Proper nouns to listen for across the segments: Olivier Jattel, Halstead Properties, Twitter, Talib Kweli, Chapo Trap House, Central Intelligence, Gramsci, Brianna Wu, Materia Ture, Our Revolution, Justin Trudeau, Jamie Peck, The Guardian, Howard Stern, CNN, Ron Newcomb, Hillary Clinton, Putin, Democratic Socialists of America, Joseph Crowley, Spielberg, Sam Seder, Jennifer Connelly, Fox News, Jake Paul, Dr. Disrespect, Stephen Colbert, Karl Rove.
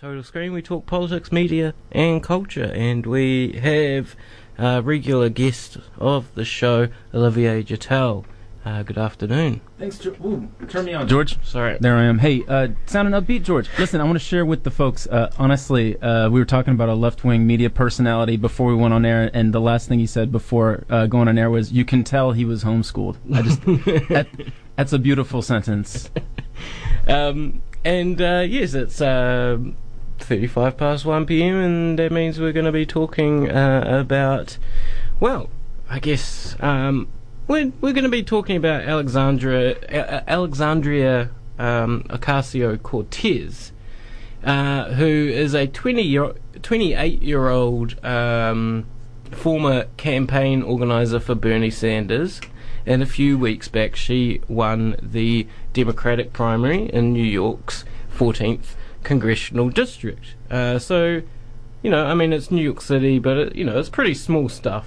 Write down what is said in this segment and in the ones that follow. Total Screen, we talk politics, media and culture, and we have a regular guest of the show, Olivier Jattel. Good afternoon. Thanks, George. Turn me on, George. Sorry. There I am. Hey, sounding upbeat, George. Listen, I want to share with the folks, honestly, we were talking about a left-wing media personality before we went on air, and the last thing he said before going on air was, you can tell he was homeschooled. I just, that's a beautiful sentence. Yes, it's 35 past 1 p.m., and that means we're going to be talking about, well, I guess... We're going to be talking about Alexandria Ocasio-Cortez, who is a 28-year-old former campaign organizer for Bernie Sanders. And a few weeks back, she won the Democratic primary in New York's 14th congressional district. So, you know, I mean, it's New York City, but it, you know, it's pretty small stuff.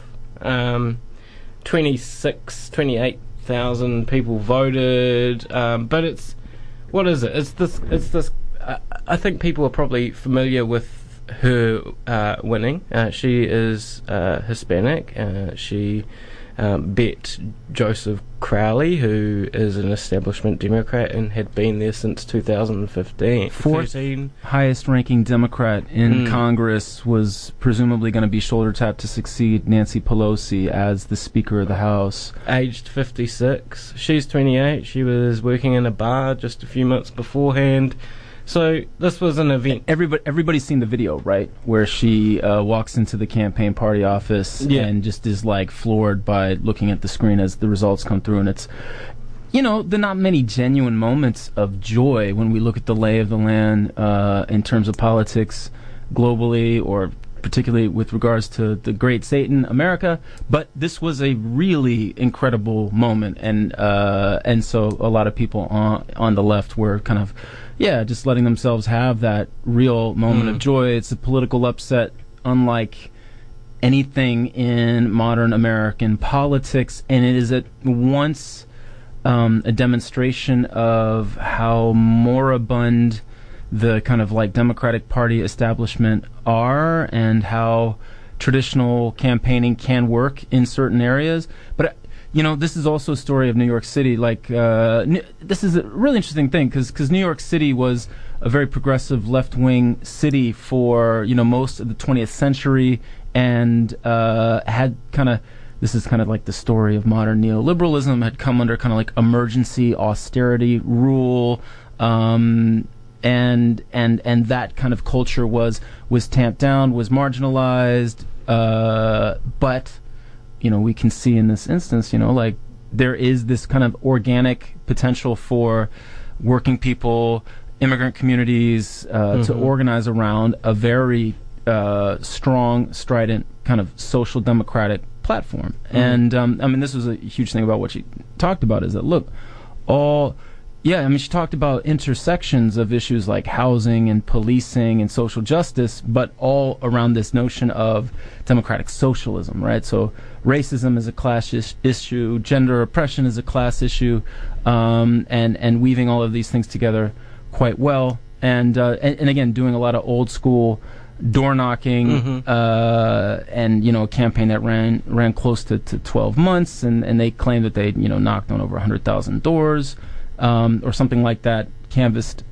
28,000 people voted, but it's, what is it? It's this. I think people are probably familiar with her winning. She is Hispanic. She bet Joseph Crowley, who is an establishment Democrat and had been there since 2015. Fourth highest-ranking Democrat in Congress, was presumably going to be shoulder-tapped to succeed Nancy Pelosi as the Speaker of the House. Aged 56. She's 28. She was working in a bar just a few months beforehand. So this was an event. Everybody's seen the video, right, where she walks into the campaign party office and just is like floored by looking at the screen as the results come through, and it's, you know, there are not many genuine moments of joy when we look at the lay of the land in terms of politics globally, or particularly with regards to the great Satan, America. But this was a really incredible moment, and so a lot of people on the left were kind of, just letting themselves have that real moment of joy. It's a political upset unlike anything in modern American politics, and it is at once a demonstration of how moribund the kind of like Democratic Party establishment are, and how traditional campaigning can work in certain areas. But you know, this is also a story of New York City. Like this is a really interesting thing, because New York City was a very progressive left-wing city for, you know, most of the 20th century, and had kind of, this is kind of like the story of modern neoliberalism, had come under kind of like emergency austerity rule. And that kind of culture was tamped down, was marginalized, but you know, we can see in this instance, you know, like there is this kind of organic potential for working people, immigrant communities to organize around a very strong, strident kind of social democratic platform. And I mean, this was a huge thing about what she talked about, is that look, yeah, I mean, she talked about intersections of issues like housing and policing and social justice, but all around this notion of democratic socialism, right? So racism is a class issue, gender oppression is a class issue, and weaving all of these things together quite well. And again, doing a lot of old school door knocking, and you know, a campaign that ran close to 12 months, and they claimed that they, you know, knocked on over 100,000 doors. Or something like that, canvassed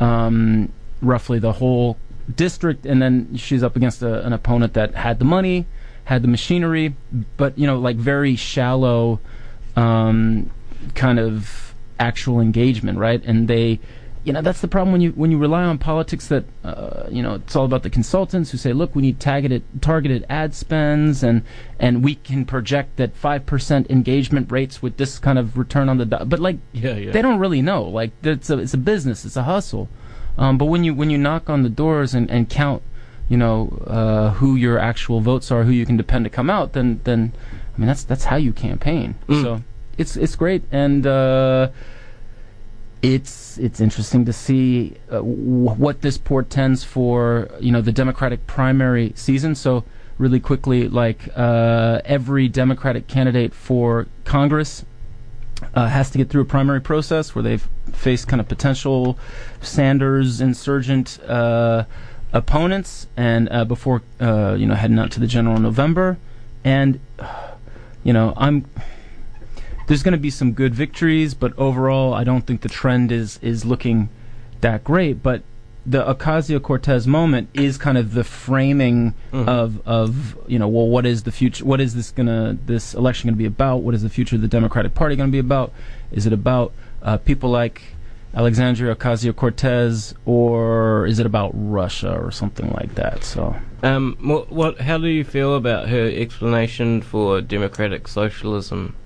roughly the whole district, and then she's up against an opponent that had the money, had the machinery, but, you know, like very shallow kind of actual engagement, right? And they, you know, that's the problem when you rely on politics that, you know, it's all about the consultants who say, look, we need targeted ad spends, and we can project that 5% engagement rates with this kind of return on the dollar. But like, they don't really know. Like, it's a business, it's a hustle. But when you knock on the doors and count, you know, who your actual votes are, who you can depend to come out, then I mean, that's how you campaign. So it's great, and. It's interesting to see what this portends for, you know, the Democratic primary season. So really quickly, like every Democratic candidate for Congress has to get through a primary process where they've face kind of potential Sanders insurgent opponents, and before heading out to the general in November. And there's going to be some good victories, but overall, I don't think the trend is looking that great. But the Ocasio-Cortez moment is kind of the framing of what is the future? What is this election going to be about? What is the future of the Democratic Party going to be about? Is it about people like Alexandria Ocasio-Cortez, or is it about Russia or something like that? So, how do you feel about her explanation for democratic socialism?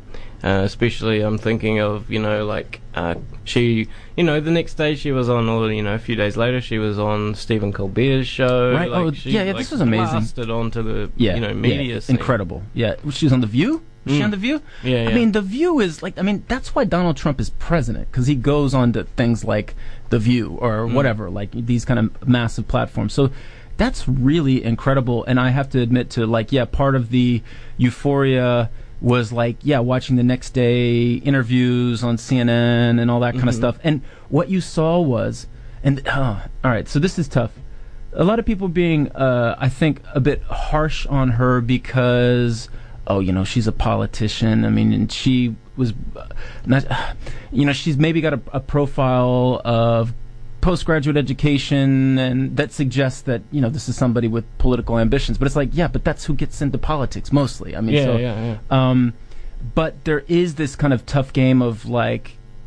Especially, I'm thinking of, she, the next day she was on, or, a few days later she was on Stephen Colbert's show. Right, this was amazing. She blasted onto the, media scene. Incredible. Yeah, she was on The View? Was she on The View? Yeah, yeah. I mean, The View is, that's why Donald Trump is president, because he goes on to things like The View or whatever, like these kind of massive platforms. So that's really incredible, and I have to admit to, part of the euphoria was watching the next day interviews on CNN and all that kind of stuff. And what you saw was, all right, so this is tough. A lot of people being, I think, a bit harsh on her because, she's a politician. I mean, and she was, she's maybe got a profile of postgraduate education, and that suggests that this is somebody with political ambitions, but it's but that's who gets into politics mostly. But there is this kind of tough game of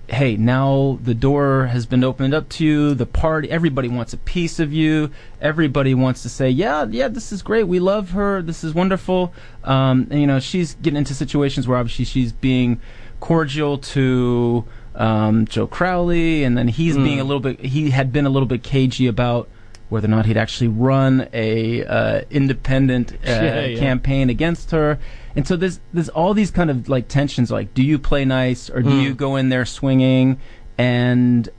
hey, now the door has been opened up to you, the party, everybody wants a piece of you, everybody wants to say, this is great, we love her, this is wonderful, she's getting into situations where obviously she's being cordial to Joe Crowley, and then he's being a little bit cagey about whether or not he'd actually run a independent campaign against her. And so there's all these kind of tensions, do you play nice or do you go in there swinging? And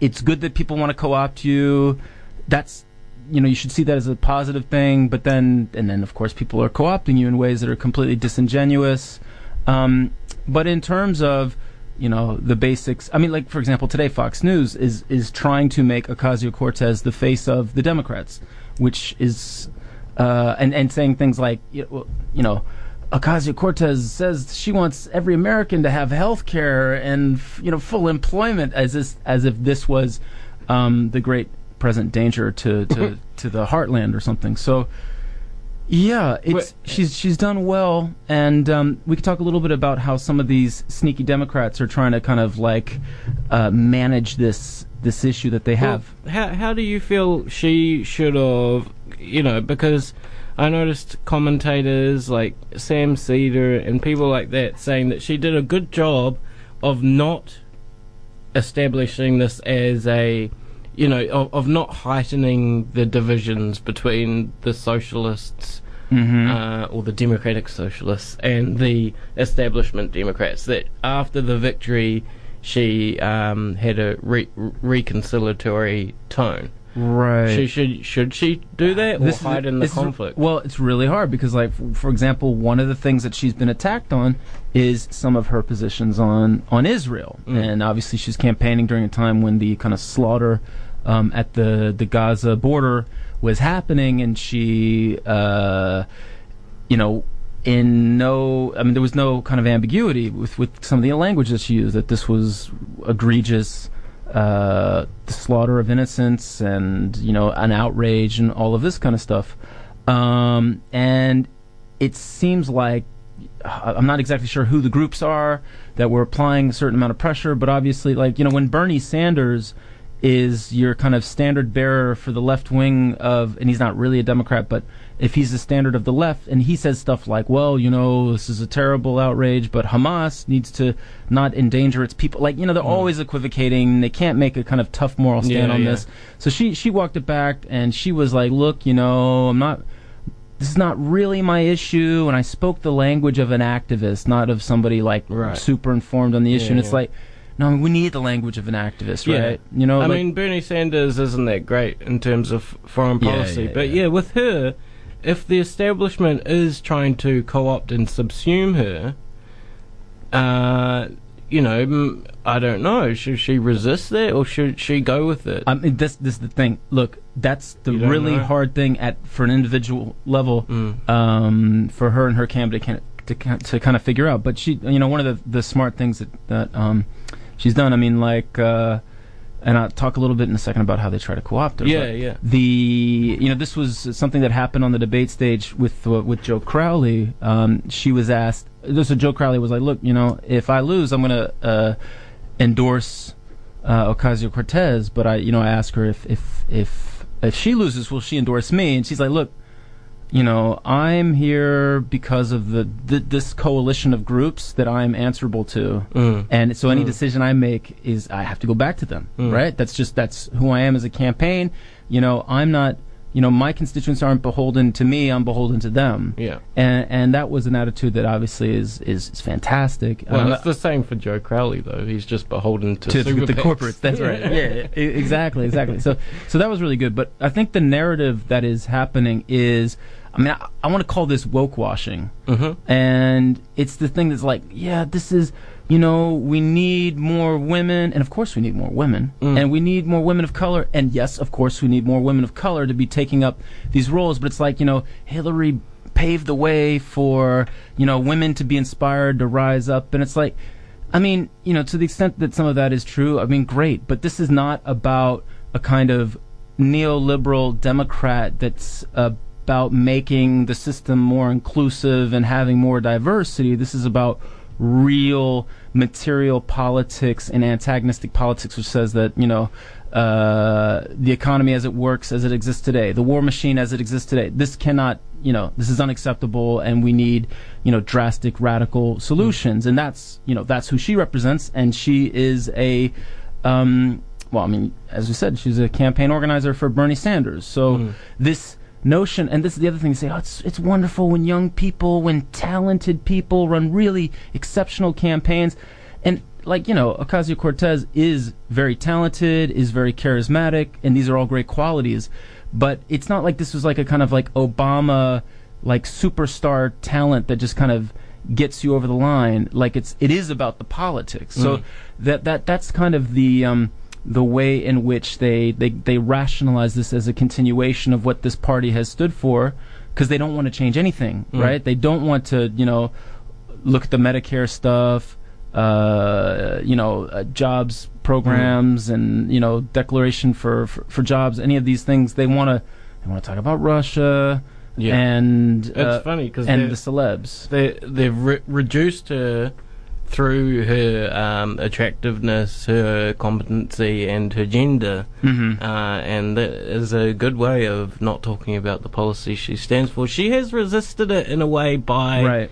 it's good that people want to co-opt you. That's you should see that as a positive thing, but then of course people are co-opting you in ways that are completely disingenuous. But in terms of the basics. I mean, for example, today Fox News is trying to make Ocasio-Cortez the face of the Democrats, which is and saying things like, Ocasio-Cortez says she wants every American to have health care and full employment, as if this was the great present danger to the heartland or something. So. Yeah, she's done well, and we could talk a little bit about how some of these sneaky Democrats are trying to kind of manage this issue that they have. Well, how do you feel she should have, because I noticed commentators like Sam Seder and people like that saying that she did a good job of not establishing this as a of not heightening the divisions between the socialists or the democratic socialists and the establishment Democrats, that after the victory she had a reconciliatory tone. Right. Should she do that or heighten the conflict? Well, it's really hard because, for example, one of the things that she's been attacked on is some of her positions on Israel. And obviously she's campaigning during a time when the kind of slaughter at the Gaza border was happening, and she, there was no kind of ambiguity with some of the language that she used, that this was egregious, the slaughter of innocents and, an outrage and all of this kind of stuff. And it seems like, I'm not exactly sure who the groups are that were applying a certain amount of pressure, but obviously, when Bernie Sanders is your kind of standard bearer for the left wing of, and he's not really a Democrat, but if he's the standard of the left, and he says stuff like, well, this is a terrible outrage, but Hamas needs to not endanger its people. They're always equivocating. They can't make a kind of tough moral stand on this. So she walked it back, and she was like, look, I'm not, this is not really my issue, and I spoke the language of an activist, not of somebody super informed on the issue. And it's no, we need the language of an activist, right? Yeah. Bernie Sanders isn't that great in terms of foreign policy. With her, if the establishment is trying to co-opt and subsume her, you know, I don't know. Should she resist that or should she go with it? I mean, this is the thing. Look, that's the really hard thing for an individual level for her and her candidate to kind of figure out. But she, you know, one of the smart things that she's done. I mean, like, and I'll talk a little bit in a second about how they try to co-opt her. Yeah, yeah. This was something that happened on the debate stage with Joe Crowley. She was asked. So Joe Crowley was like, "Look, you know, if I lose, I'm gonna endorse Ocasio-Cortez, but I ask her if she loses, will she endorse me?" And she's like, "Look, you know, I'm here because of this coalition of groups that I'm answerable to, and so any decision I make is I have to go back to them, right? That's who I am as a campaign. You know, I'm not. You know, my constituents aren't beholden to me; I'm beholden to them. Yeah, and that was an attitude that obviously is fantastic. Well, it's the same for Joe Crowley, though. He's just beholden to the corporates. That's right. Yeah, exactly. So that was really good. But I think the narrative that is happening is. I mean, I want to call this woke washing, and it's the thing that's like, yeah, this is, you know, we need more women, and of course we need more women, and we need more women of color, and yes, of course we need more women of color to be taking up these roles, but it's like, you know, Hillary paved the way for, you know, women to be inspired to rise up, and it's like, I mean, you know, to the extent that some of that is true, I mean, great, but this is not about a kind of neoliberal Democrat that's about making the system more inclusive and having more diversity. This is about real material politics and antagonistic politics, which says that, you know, the economy as it works, as it exists today, the war machine as it exists today, this cannot, you know, this is unacceptable, and we need, you know, drastic, radical solutions. And that's, you know, that's who she represents, and she is a... well, I mean, as we said, she's a campaign organizer for Bernie Sanders. So this... notion, and this is the other thing they say, oh, it's wonderful when young people, when talented people run really exceptional campaigns. And, like, you know, Ocasio-Cortez is very talented, is very charismatic, and these are all great qualities. But it's not like this was like a kind of like Obama, like superstar talent that just kind of gets you over the line. Like, it is about the politics. So that's kind of the way in which they rationalize this as a continuation of what this party has stood for, because they don't want to change anything, right? They don't want to, you know, look at the Medicare stuff, you know, jobs programs and, you know, declaration for jobs, any of these things. They want to talk about Russia and it's funny because the celebs. They've reduced her through her attractiveness, her competency, and her gender, and that is a good way of not talking about the policy she stands for. She has resisted it in a way by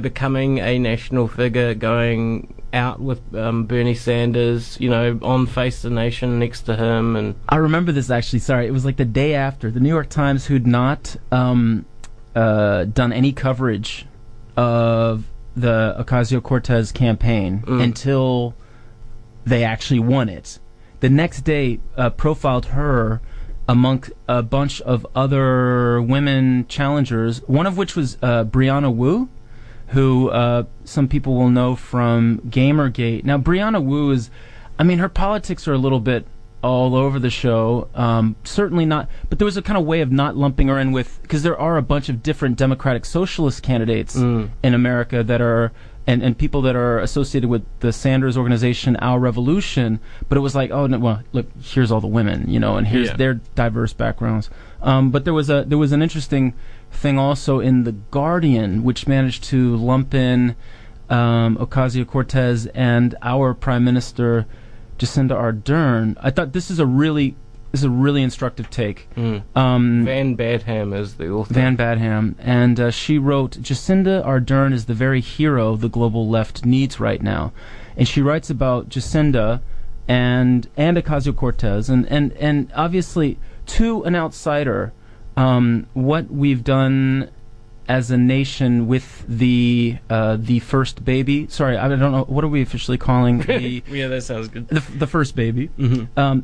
becoming a national figure, going out with Bernie Sanders, you know, on Face the Nation next to him. And I remember this actually. Sorry, it was like the day after the New York Times, who'd not done any coverage of the Ocasio-Cortez campaign until they actually won it. The next day, profiled her among a bunch of other women challengers, one of which was Brianna Wu, who some people will know from Gamergate. Now, Brianna Wu is, I mean, her politics are a little bit all over the show, certainly not, but there was a kind of way of not lumping her in with, because there are a bunch of different Democratic Socialist candidates in America that are, and people that are associated with the Sanders organization, Our Revolution, but it was like, oh, no, well, look, here's all the women, you know, and here's their diverse backgrounds. But there was an interesting thing also in The Guardian, which managed to lump in Ocasio-Cortez and our Prime Minister, Jacinda Ardern. I thought this is a really instructive take. Van Badham is the author. Van Badham, and she wrote, Jacinda Ardern is the very hero the global left needs right now, and she writes about Jacinda and Ocasio-Cortez, and obviously to an outsider, what we've done as a nation with the first baby. Sorry, I don't know, what are we officially calling the... Yeah, that sounds good. The first baby.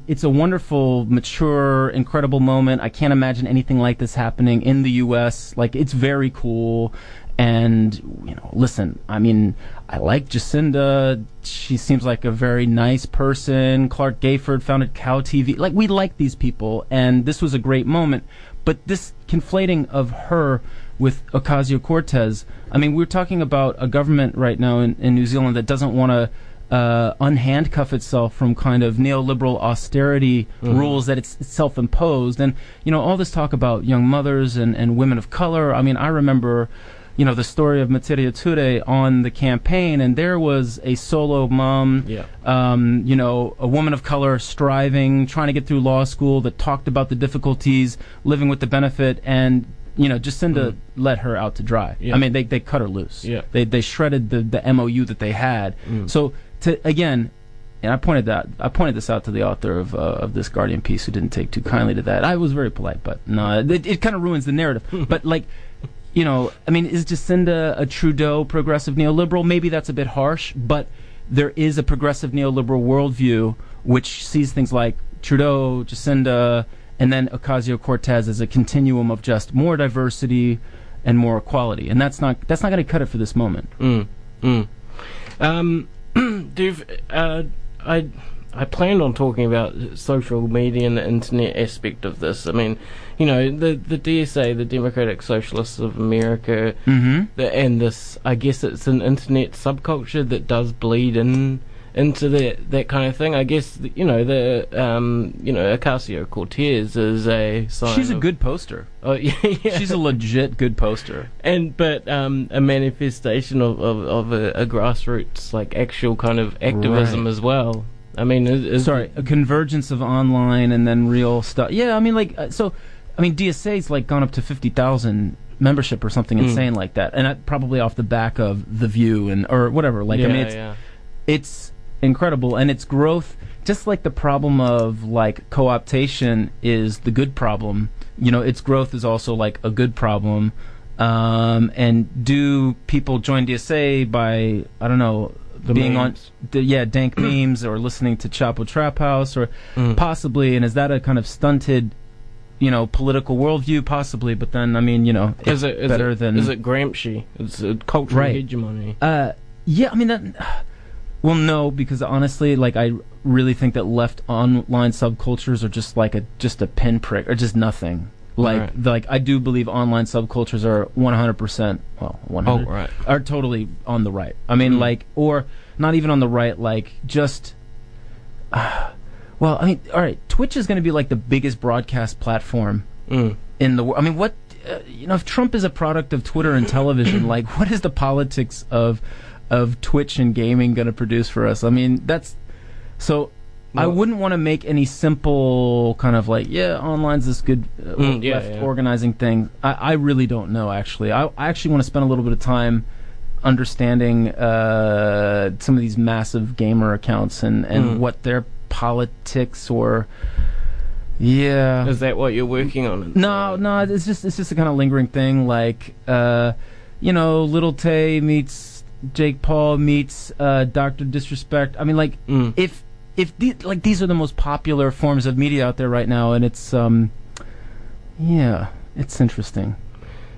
It's a wonderful, mature, incredible moment. I can't imagine anything like this happening in the U.S. Like, it's very cool. And, you know, listen, I mean, I like Jacinda. She seems like a very nice person. Clark Gayford founded Cow TV. Like, we like these people, and this was a great moment. But this conflating of her with Ocasio-Cortez, I mean, we're talking about a government right now in New Zealand that doesn't want to unhandcuff itself from kind of neoliberal austerity rules that it's self-imposed. And, you know, all this talk about young mothers and women of color. I mean, I remember, you know, the story of Materia Ture on the campaign, and there was a solo mom, you know, a woman of color striving, trying to get through law school, that talked about the difficulties living with the benefit, and, you know, Jacinda let her out to dry. I mean, they cut her loose. They shredded the MOU that they had. So, again, and I pointed this out to the author of this Guardian piece, who didn't take too kindly to that. I was very polite, but no, it kind of ruins the narrative. But, like, you know, I mean, is Jacinda a Trudeau progressive neoliberal? Maybe that's a bit harsh, but there is a progressive neoliberal worldview which sees things like Trudeau, Jacinda, and then Ocasio-Cortez as a continuum of just more diversity and more equality. And that's not going to cut it for this moment. I planned on talking about social media and the internet aspect of this. I mean, you know, the DSA, the Democratic Socialists of America, and this, I guess it's an internet subculture that does bleed into that kind of thing. I guess, you know, Ocasio-Cortez is a sign. She's a good poster. Oh, yeah. She's a legit good poster. But a manifestation of a grassroots, like, actual kind of activism as well. I mean, a convergence of online and then real stuff. Yeah, I mean, like, so, I mean, DSA's like gone up to 50,000 membership or something insane like that, and probably off the back of The View and or whatever. Like, yeah, I mean, it's incredible, and its growth, just like the problem of like co-optation is the good problem. You know, its growth is also like a good problem. And do people join DSA by, I don't know, being memes on dank memes, or listening to Chapo Trap House, or possibly, and is that a kind of stunted, you know, political worldview? Possibly, but then, I mean, you know, is it Gramsci? It's a cultural hegemony. Yeah, I mean, well, no, because honestly, like, I really think that left online subcultures are just like a pinprick or just nothing. Like, I do believe online subcultures are 100%, well, 100 are totally on the right. I mean, like, or not even on the right, like, just, well, I mean, all right, Twitch is going to be like the biggest broadcast platform in the world. I mean, what, you know, if Trump is a product of Twitter and television, like, what is the politics of Twitch and gaming going to produce for us? I mean, that's, so, I wouldn't want to make any simple kind of like, online's this good organizing thing. I really don't know, actually. I actually want to spend a little bit of time understanding some of these massive gamer accounts and what their politics or... Yeah. Is that what you're working on? No, it's just a kind of lingering thing. Like, you know, Little Tay meets Jake Paul meets Dr. Disrespect. I mean, like, if these are the most popular forms of media out there right now, and it's it's interesting.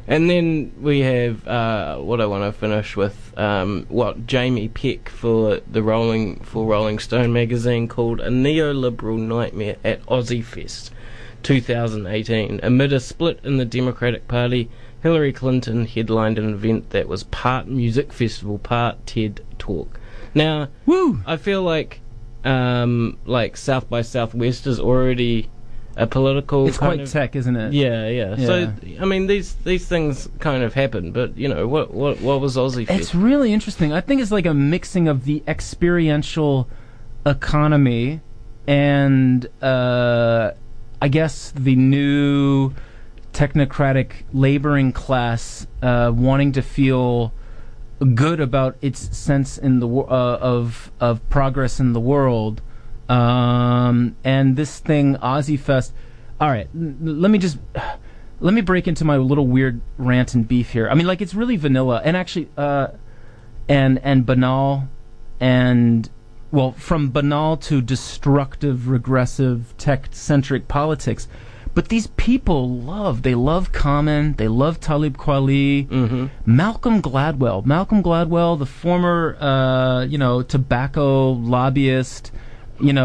And then we have what I want to finish with, Jamie Peck for Rolling Stone magazine called "A Neoliberal Nightmare at Aussiefest 2018." Amid a split in the Democratic Party, Hillary Clinton headlined an event that was part music festival, part TED talk. Now, I feel like South by Southwest is already a political. It's quite tech, isn't it? Yeah. So I mean, these things kind of happen, but you know, what was Aussie? It's really interesting. I think it's like a mixing of the experiential economy and I guess the new technocratic laboring class wanting to feel good about its sense in the of progress in the world, and this thing Aussiefest. All right, let me break into my little weird rant and beef here. I mean, like, it's really vanilla and actually and banal, and well, from banal to destructive, regressive, tech-centric politics. But these people love Common, they love Talib Kweli, Malcolm Gladwell, the former, tobacco lobbyist, kind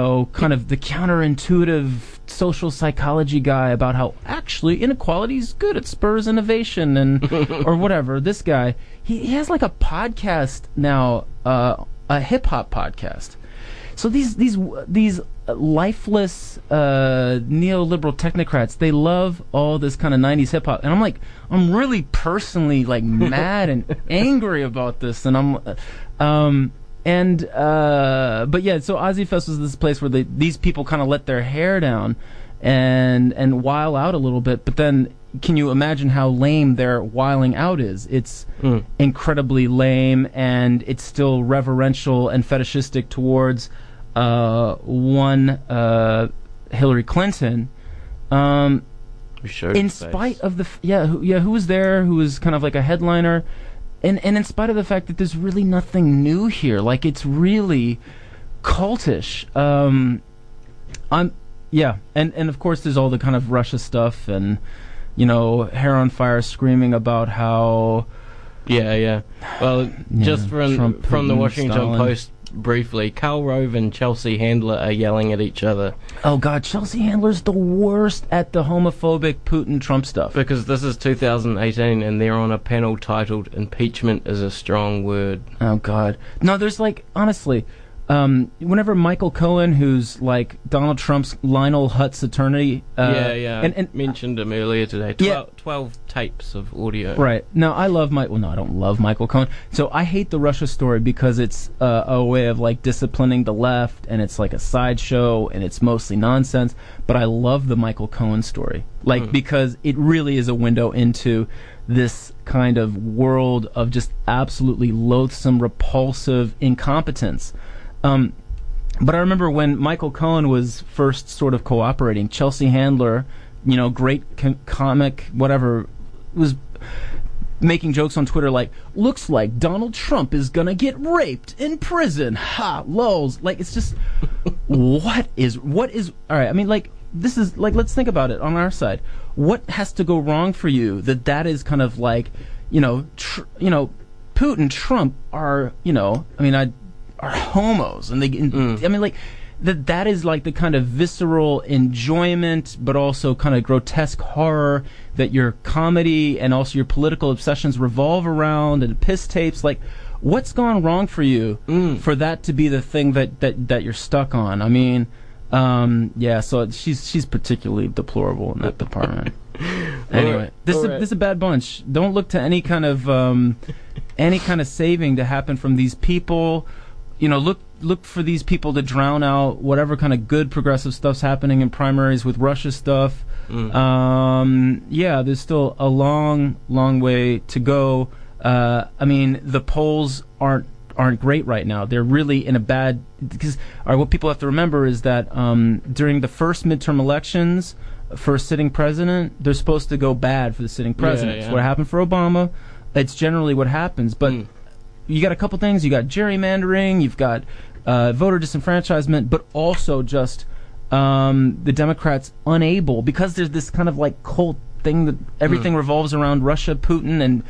of the counterintuitive social psychology guy about how actually inequality is good, it spurs innovation and or whatever. This guy, he has like a podcast now, a hip hop podcast. So these lifeless neoliberal technocrats, they love all this kind of 90s hip hop, and I'm really personally mad and angry about this, and so Aussiefest was this place where these people kind of let their hair down and while out a little bit, but then can you imagine how lame their whiling out is? It's incredibly lame, and it's still reverential and fetishistic towards Hillary Clinton, in spite of the who was there, who was kind of like a headliner, and in spite of the fact that there's really nothing new here, it's really cultish. And of course there's all the kind of Russia stuff, and hair on fire screaming about how just from the Washington Post. Briefly, Karl Rove and Chelsea Handler are yelling at each other. Oh God, Chelsea Handler's the worst at the homophobic Putin Trump stuff. Because this is 2018 and they're on a panel titled Impeachment is a Strong Word. Oh God. No, there's honestly, whenever Michael Cohen, who's Donald Trump's Lionel Hutz attorney... And mentioned him earlier today. 12 tapes of audio. Right. Now, I don't love Michael Cohen. So I hate the Russia story because it's a way of disciplining the left, and it's a sideshow, and it's mostly nonsense. But I love the Michael Cohen story. Because it really is a window into this kind of world of just absolutely loathsome, repulsive incompetence. But I remember when Michael Cohen was first sort of cooperating, Chelsea Handler, great comic, whatever, was making jokes on Twitter looks like Donald Trump is gonna get raped in prison. Ha, lols. It's just, what is, all right, I mean, this is, let's think about it on our side. What has to go wrong for you that is kind of Putin, Trump are, are homos, and they that is the kind of visceral enjoyment but also kind of grotesque horror that your comedy and also your political obsessions revolve around, and piss tapes. What's gone wrong for you for that to be the thing that you're stuck on? I mean, so she's particularly deplorable in that department. Anyway, this is a bad bunch. Don't look to any kind of saving to happen from these people. Look for these people to drown out whatever kind of good progressive stuff's happening in primaries with Russia stuff. There's still a long, long way to go. I mean, the polls aren't great right now. They're really in a bad... Because what people have to remember is that during the first midterm elections for a sitting president, they're supposed to go bad for the sitting president. It's what happened for Obama. It's generally what happens, but... You got a couple things. You got gerrymandering. You've got voter disenfranchisement, but also just the Democrats unable, because there's this kind of cult thing that everything revolves around Russia, Putin, and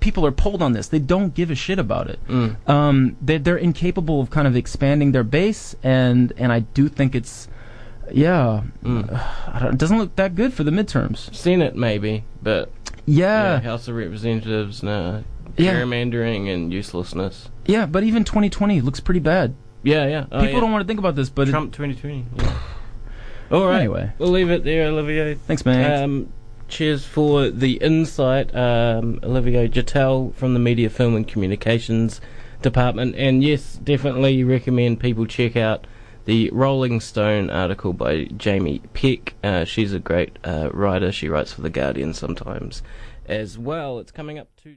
people are polled on this. They don't give a shit about it. They're incapable of kind of expanding their base, and I do think it's it doesn't look that good for the midterms. Senate maybe, but House of Representatives no. Gerrymandering and uselessness. Yeah, but even 2020 looks pretty bad. Yeah. Oh, people don't want to think about this, but... Trump 2020. Yeah. All right. Anyway. We'll leave it there, Olivier. Thanks, man. Cheers for the insight, Olivier Jattel from the Media, Film and Communications Department. And yes, definitely recommend people check out the Rolling Stone article by Jamie Peck. She's a great writer. She writes for The Guardian sometimes as well. It's coming up to...